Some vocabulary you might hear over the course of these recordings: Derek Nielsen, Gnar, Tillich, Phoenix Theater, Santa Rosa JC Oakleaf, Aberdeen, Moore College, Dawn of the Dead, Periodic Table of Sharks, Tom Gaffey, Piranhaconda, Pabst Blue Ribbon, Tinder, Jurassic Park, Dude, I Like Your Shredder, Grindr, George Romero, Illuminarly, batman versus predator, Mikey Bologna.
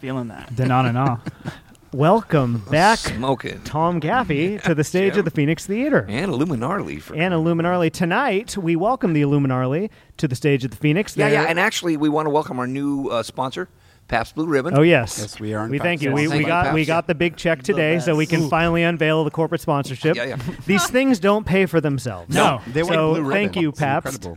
Feeling that. Da-na-na-na. Welcome back, smoking Tom Gaffey, to the stage of the Phoenix Theater. And Illuminarly. Tonight, we welcome the Illuminarly to the stage of the Phoenix. Yeah, and actually, we want to welcome our new sponsor, Pabst Blue Ribbon. Oh, yes. Yes, we are. We thank you. We got the big check today, so we can finally unveil the corporate sponsorship. These things don't pay for themselves. No. They want Blue Ribbon. Thank you, Pabst.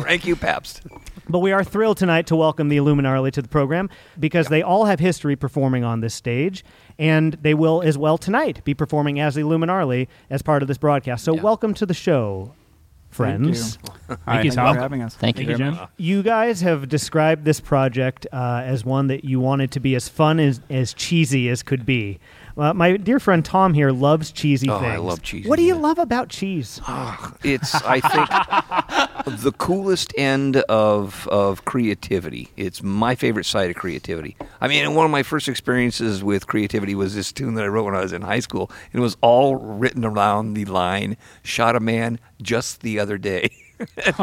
Thank you, Pabst. But we are thrilled tonight to welcome the Illuminarly to the program because they all have history performing on this stage, and they will as well tonight be performing as the Illuminarly as part of this broadcast. So welcome to the show, friends. Thank you, Tom, for having us. Thank you, Jim. You guys have described this project as one that you wanted to be as fun as cheesy as could be. My dear friend Tom here loves cheesy things. I love cheesy. What do you love about cheese? I think, the coolest end of creativity. It's my favorite side of creativity. I mean, one of my first experiences with creativity was this tune that I wrote when I was in high school. It was all written around the line, "Shot a man just the other day."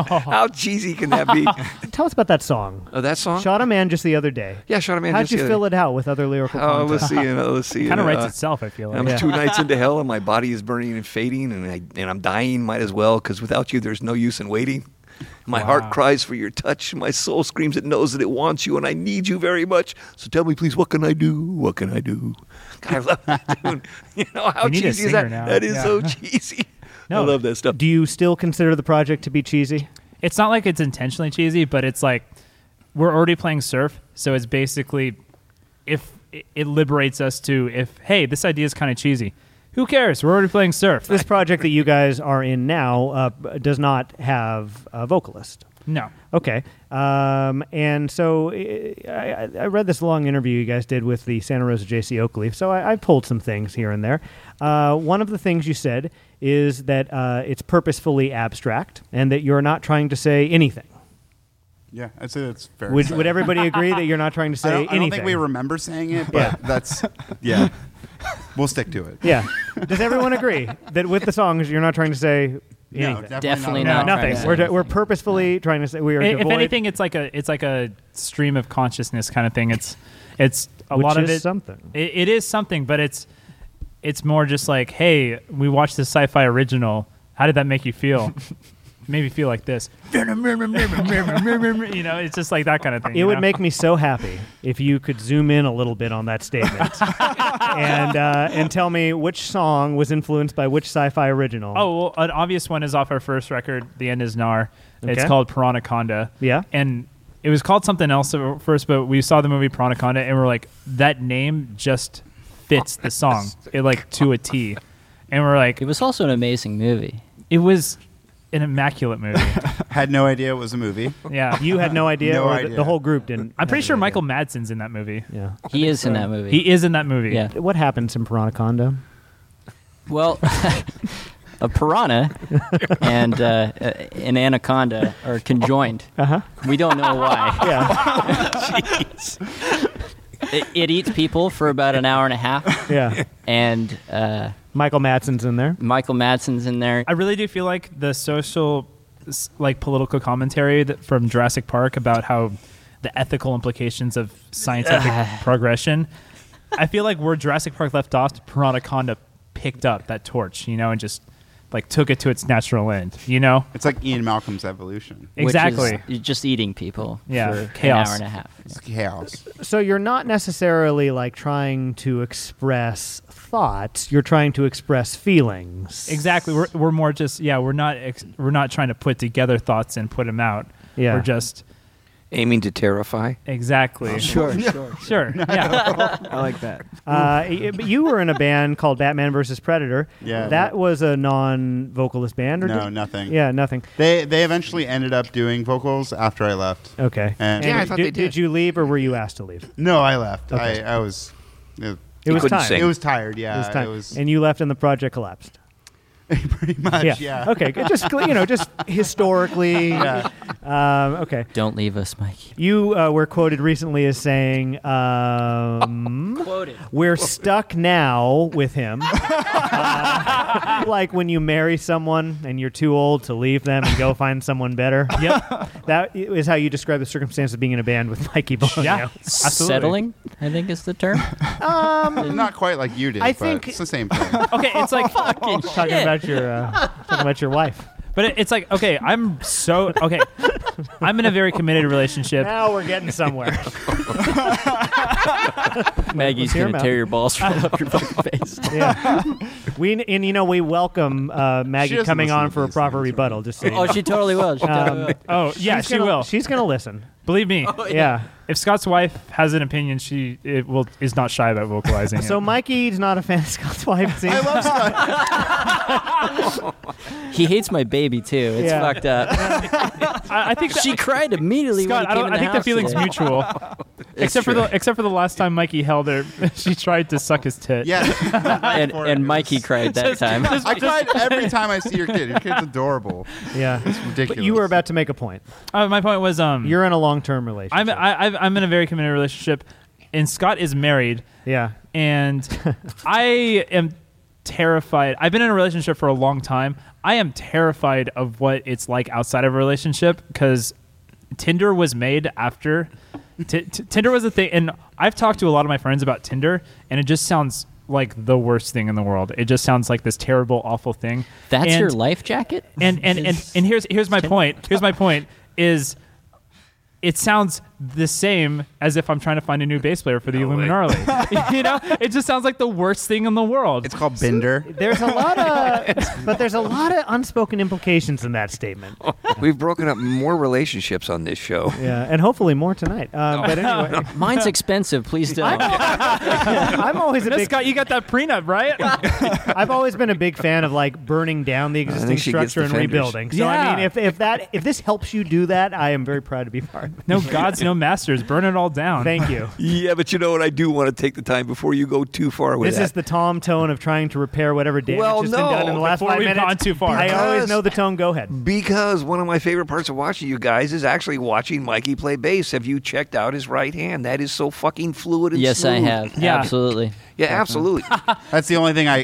How cheesy can that be? Tell us about that song. Oh, that song? Shot a Man Just the Other Day. Yeah, Shot a Man Just the Other Day. How'd you fill it out with other lyrical content? Let's see. It kind of writes itself, I feel like. I'm 2 nights into hell, and my body is burning and fading, and I'm dying, might as well, because without you, there's no use in waiting. My heart cries for your touch. My soul screams it knows that it wants you, and I need you very much. So tell me, please, what can I do? What can I do? God, I love that tune. You know, how cheesy is that? Now. That is so cheesy. No, I love that stuff. Do you still consider the project to be cheesy? It's not like it's intentionally cheesy, but it's like we're already playing surf, so it's basically it liberates us to hey, this idea is kind of cheesy. Who cares? We're already playing surf. This project that you guys are in now does not have a vocalist. No. Okay. And so I read this long interview you guys did with the Santa Rosa JC Oakleaf, so I pulled some things here and there. One of the things you said is that it's purposefully abstract and that you're not trying to say anything. Yeah, I'd say that's fair. Would everybody agree that you're not trying to say anything? I don't think we remember saying it, but that's we'll stick to it. Yeah. Does everyone agree that with the songs you're not trying to say anything? No, definitely not. Nothing. We're purposefully trying to say we are. If anything, it's like a stream of consciousness kind of thing. It's a lot of it. Something. It is something, but it's more just like, hey, we watched this sci-fi original. How did that make you feel? Made me feel like this. You know, it's just like that kind of thing. It would make me so happy if you could zoom in a little bit on that statement and tell me which song was influenced by which sci-fi original. Oh, well, an obvious one is off our first record, The End Is Gnar. Okay. It's called Piranhaconda. Yeah. And it was called something else at first, but we saw the movie Piranhaconda and we're like, that name just fits the song. It like to a T. And we're like... It was also an amazing movie. It was... an immaculate movie. Had no idea it was a movie. Yeah. You had no idea? The whole group didn't. I'm pretty sure Michael Madsen's in that movie. Yeah. He is in that movie. Yeah. What happens in Piranhaconda? Well, a piranha and an anaconda are conjoined. Uh-huh. We don't know why. Yeah. Jeez. It eats people for about an hour and a half. Yeah. And... Michael Madsen's in there. I really do feel like the social, like political commentary from Jurassic Park about how the ethical implications of scientific progression. I feel like where Jurassic Park left off, Piranhaconda picked up that torch, you know, and just like took it to its natural end, you know. It's like Ian Malcolm's evolution. Exactly. Which is just eating people for chaos. An hour and a half. It's chaos. So you're not necessarily like trying to express thoughts, you're trying to express feelings. Exactly. We're more just we're not trying to put together thoughts and put them out. Yeah. We're just aiming to terrify. Exactly. Oh, sure. No. Yeah. I like that. You were in a band called Batman versus Predator. Yeah. That was a non-vocalist band, or nothing. Yeah, nothing. They eventually ended up doing vocals after I left. Okay. And I thought they did. Did you leave, or were you asked to leave? No, I left. Okay. I was. It was time. It was tired. Yeah, it was time. And you left, and the project collapsed. Pretty much, yeah. Okay, just just historically. Yeah. Okay. Don't leave us, Mikey. You were quoted recently as saying, "We're stuck now with him." Like when you marry someone and you're too old to leave them and go find someone better. Yep, that is how you describe the circumstance of being in a band with Mikey Bologna. Yeah, absolutely. Settling, I think, is the term. Not quite like you did. I think it's the same thing. Okay, it's like fucking talking about. Talking about your wife. But it's like, okay, I'm in a very committed relationship. Now we're getting somewhere. Maggie's going to tear your balls right up your fucking face. Yeah. We welcome Maggie coming on for a proper rebuttal. Just so she totally will. She will. She's going to listen. Believe me. Oh, yeah. If Scott's wife has an opinion, she is not shy about vocalizing it. So Mikey's not a fan of Scott's wife. I love Scott. He hates my baby too. It's fucked up. I think she cried immediately. Scott, when he came in the house. I think the feeling's mutual. Except for the last time Mikey held her, she tried to suck his tit. Yeah. and Mikey cried that time. I cried every time I see your kid. Your kid's adorable. Yeah. It's ridiculous. But you were about to make a point. My point was you're in a long-term relationship. I'm in a very committed relationship, and Scott is married. Yeah. And I am terrified. I've been in a relationship for a long time. I am terrified of what it's like outside of a relationship because Tinder was made after. Tinder was a thing, and I've talked to a lot of my friends about Tinder, and it just sounds like the worst thing in the world. It just sounds like this terrible, awful thing. That's your life jacket? And here's my point. Here's my point is... It sounds the same as if I'm trying to find a new bass player for the Illuminarly. It just sounds like the worst thing in the world. It's called Bender. There's a lot of unspoken implications in that statement. We've broken up more relationships on this show. Yeah, and hopefully more tonight. But anyway, mine's expensive. Please don't. I'm always a big. Scott, you got that prenup, right? I've always been a big fan of like burning down the existing structure and rebuilding. So I mean, if this helps you do that, I am very proud to be part of it. No gods, no masters. Burn it all down. Thank you. Yeah, but you know what? I do want to take the time before you go too far with This is the Tom tone of trying to repair whatever damage has been done in the last 5 minutes. Gone too far. I always know the tone. Go ahead. Because one of my favorite parts of watching you guys is actually watching Mikey play bass. Have you checked out his right hand? That is so fucking fluid and smooth. Yes, I have. Yeah. Absolutely. Yeah, absolutely. That's the only thing I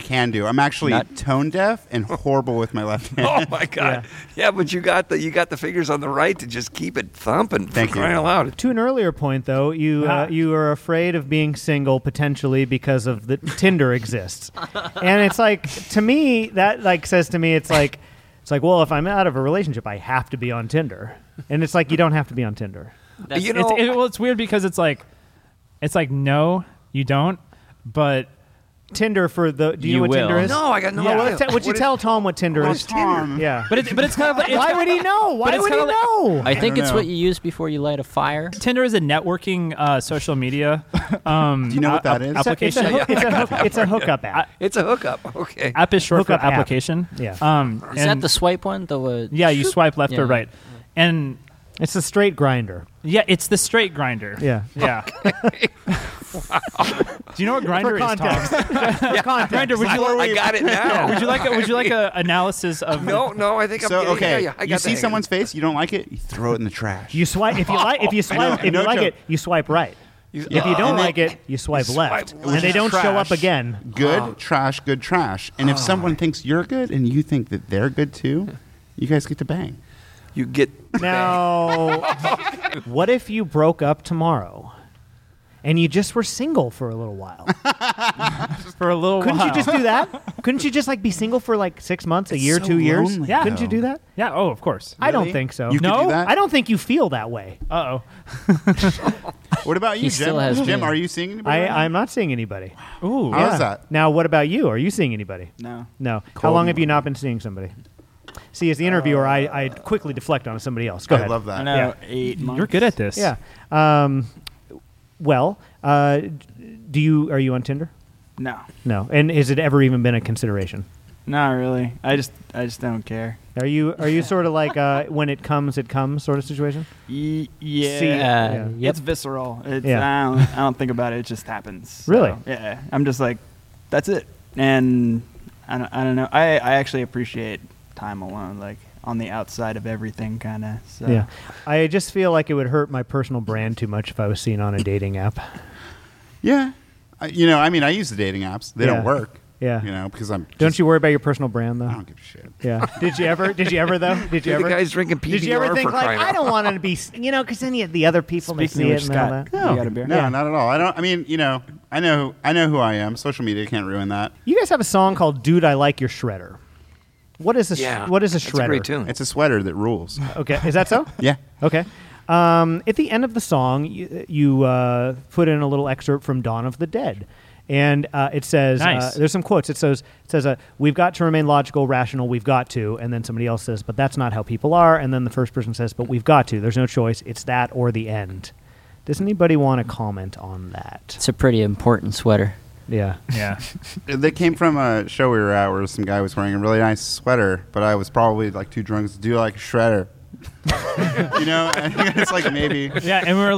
can do. I'm actually tone deaf and horrible with my left hand. Oh my god! Yeah, but you got the fingers on the right to just keep it thumping. Thank you. Crying aloud. To an earlier point, though, you are afraid of being single potentially because of the Tinder exists, and it's like to me that like says to me it's like well if I'm out of a relationship I have to be on Tinder, and it's like you don't have to be on Tinder. It's weird because it's like no you don't. But Tinder for the do you know what will. Tinder is? No, I got no idea. Would you tell Tom what Tinder is? Tom. Yeah, but it's kind of like why would he know? Why would he know? I think it's what you use before you light a fire. Tinder is a networking social media. Do you know what that is? Application. It's a hookup app. It's a hookup. Okay. App is short for application. Yeah. Is that the swipe one? Yeah, you swipe left or right, and it's a straight grinder. Yeah, it's the straight grinder. Yeah. Yeah. Okay. Wow. Do you know what Grindr is, Tom? Yeah. Grindr, I got it now. Would you like an analysis of... No, I think I'm getting it. You see someone's face, you don't like it, you throw it in the trash. You swipe, if you like it, you swipe right. If you don't like it, you swipe left. And they don't show up again. Good trash, good trash. And if someone thinks you're good and you think that they're good too, you guys get to bang. You get... Now, what if you broke up tomorrow? And you just were single for a little while. Couldn't you just do that? Couldn't you just like be single for like 6 months, a year, so 2 years? Lonely, yeah. Couldn't you do that? Yeah. Oh, of course. Really? I don't think so. Could do that? I don't think you feel that way. Uh-oh. What about you, Jim? Jim, are you seeing anybody? I'm not seeing anybody. Ooh. How's that? Now, what about you? Are you seeing anybody? No. How long have you not been seeing somebody? See, as the interviewer, I quickly deflect on somebody else. Go ahead. I love that. No, 8 months. You're good at this. Yeah. Well, are you on Tinder? No. And has it ever even been a consideration? Not really. I just don't care. Are you sort of like when it comes sort of situation? Yeah. It's visceral. I don't think about it. It just happens. Really? So, yeah. I'm just like, that's it. And I don't know. I actually appreciate time alone, like on the outside of everything, kind of. So. Yeah, I just feel like it would hurt my personal brand too much if I was seen on a dating app. Yeah, I use the dating apps. They don't work. Yeah, because I'm. Don't you worry about your personal brand though? I don't give a shit. Yeah. Did you ever though? Did you ever? The guy's drinking PBR. Did you ever think like I don't want to be, because any of the other people may see it and all that? No, not at all. I don't. I mean, I know who I am. Social media can't ruin that. You guys have a song called "Dude, I Like Your Shredder." What is a shredder? It's a great tune. It's a sweater that rules. Okay, is that so? Yeah. Okay. At the end of the song, you put in a little excerpt from Dawn of the Dead. And it says, nice. There's some quotes. It says, we've got to remain logical, rational, we've got to. And then somebody else says, but that's not how people are. And then the first person says, but we've got to. There's no choice. It's that or the end. Does anybody want to comment on that? It's a pretty important sweater. Yeah. Yeah. They came from a show we were at where some guy was wearing a really nice sweater, but I was probably like too drunk to do like a shredder. And it's like maybe. Yeah, and we were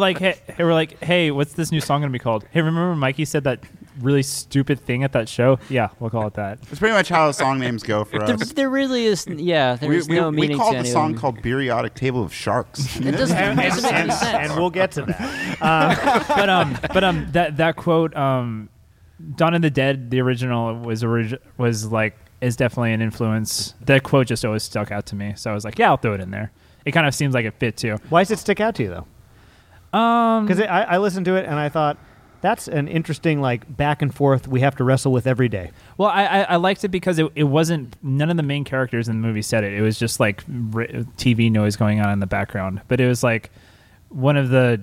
like, hey, what's this new song going to be called? Hey, remember Mikey said that really stupid thing at that show? Yeah, we'll call it that. It's pretty much how song names go for us. There really is, no meaning to anyone. We called the song called Periodic Table of Sharks. It doesn't make any sense. And we'll get to that. But that quote, Dawn of the Dead, the original, was like, is definitely an influence. That quote just always stuck out to me. So I was like, yeah, I'll throw it in there. It kind of seems like it fit too. Why does it stick out to you though? Because I listened to it and I thought that's an interesting like back and forth we have to wrestle with every day. Well, I liked it because it wasn't none of the main characters in the movie said it. It was just like TV noise going on in the background. But it was like one of the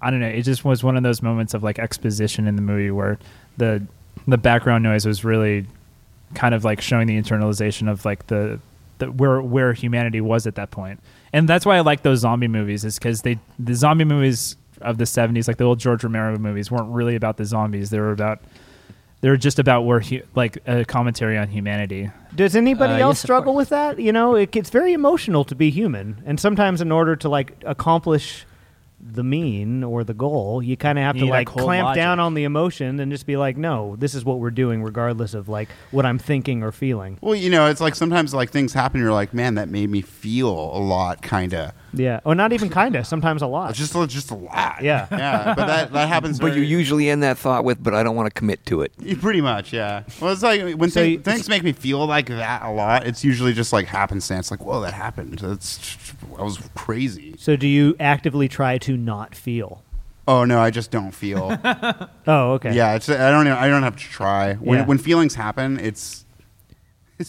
I don't know. It just was one of those moments of like exposition in the movie where the background noise was really kind of like showing the internalization of like where humanity was at that point. And that's why I like those zombie movies is because the zombie movies of the 70s, like the old George Romero movies, weren't really about the zombies. They were just about where like a commentary on humanity. Does anybody else struggle with that? It gets very emotional to be human. And sometimes in order to like accomplish the mean or the goal, you kind of have to like clamp logic down on the emotion and just be like, no, this is what we're doing regardless of like what I'm thinking or feeling. Well, it's like sometimes like things happen. You're like, man, that made me feel a lot. Kind of. Yeah. Or not even kind of, sometimes a lot. Just a lot. Yeah. Yeah. But that happens. But you usually end that thought with, but I don't want to commit to it. Pretty much. Yeah. Well, it's like when things make me feel like that a lot, it's usually just like happenstance. Like, whoa, that happened. I was crazy. So do you actively try to not feel? Oh no, I just don't feel. Oh, okay. Yeah. It's, I don't have to try. When feelings happen, it's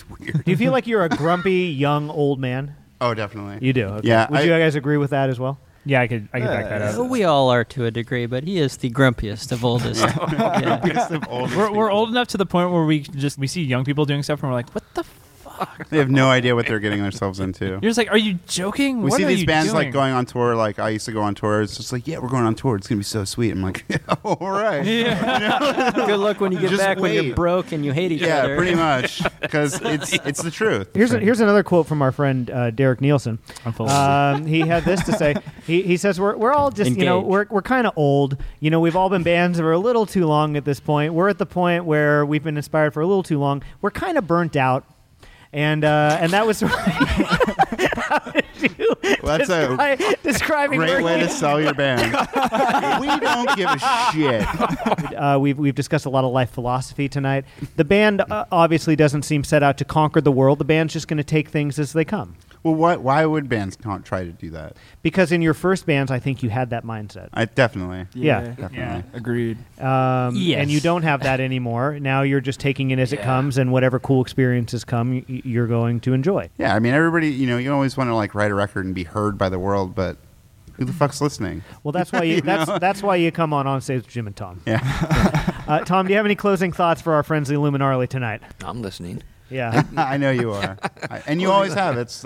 weird. Do you feel like you're a grumpy young old man? Oh, definitely. You do. Okay. Yeah. Would you guys agree with that as well? Yeah, I could back that up. We all are to a degree, but he is the grumpiest of oldest. We're old enough to the point where we see young people doing stuff and we're like, what the fuck? They have no idea what they're getting themselves into. You're just like, are you joking? We see these bands like going on tour. Like I used to go on tour. It's just like, yeah, we're going on tour. It's gonna be so sweet. I'm like, yeah, all right. Yeah. Good luck when you get just back wait. When you're broke and you hate each other. Yeah, pretty much. Because it's the truth. Here's another quote from our friend Derek Nielsen. He had this to say. He says we're all just engaged. We're kind of old. We've all been bands for a little too long at this point. We're at the point where we've been inspired for a little too long. We're kind of burnt out. And that was how did you describing great way to sell your band. We don't give a shit. We've discussed a lot of life philosophy tonight. The band obviously doesn't seem set out to conquer the world. The band's just going to take things as they come. Well, why would bands not try to do that? Because in your first bands, I think you had that mindset. I definitely. Yeah. Definitely. Yeah. Agreed. Yes. And you don't have that anymore. Now you're just taking it as it comes, and whatever cool experiences come, you're going to enjoy. Yeah, I mean, everybody, you always want to like write a record and be heard by the world, but who the fuck's listening? Well, that's why you that's why you come on stage with Jim and Tom. Yeah. Tom, do you have any closing thoughts for our friends the Illuminarly tonight? I'm listening. Yeah, I know you are, and you always have. That's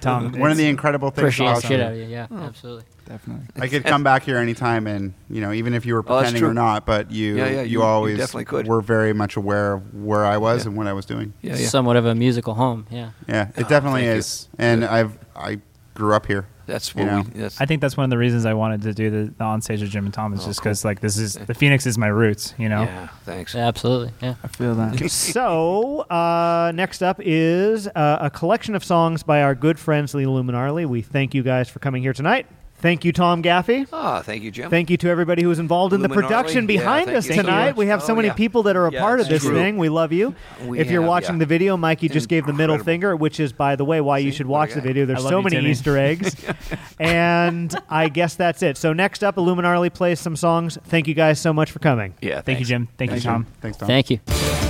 Tom. One of the incredible things. Appreciate the shit out of you. Yeah, absolutely, definitely. I could come back here anytime, and even if you were pretending or not, but you always definitely could. Were very much aware of where I was and what I was doing. Yeah, somewhat of a musical home. Yeah, it definitely is, and I grew up here. That's what I think that's one of the reasons I wanted to do the onstage of Jim and Tom is just because like this is the Phoenix is my roots, you know. Yeah, thanks. Yeah, absolutely. Yeah, I feel that. So next up is a collection of songs by our good friends the Illuminarly. We thank you guys for coming here tonight. Thank you, Tom Gaffey. Oh, thank you, Jim. Thank you to everybody who was involved in the production behind us tonight. So we have so many people that are a part of this thing. We love you. If you're watching the video, Mikey just gave the middle finger, which is, by the way, why you should watch the video. There's so many Easter eggs. And I guess that's it. So next up, Illuminarly plays some songs. Thank you guys so much for coming. Yeah, thank you, Jim. Thank you, Tom. Thanks, Tom. Thank you.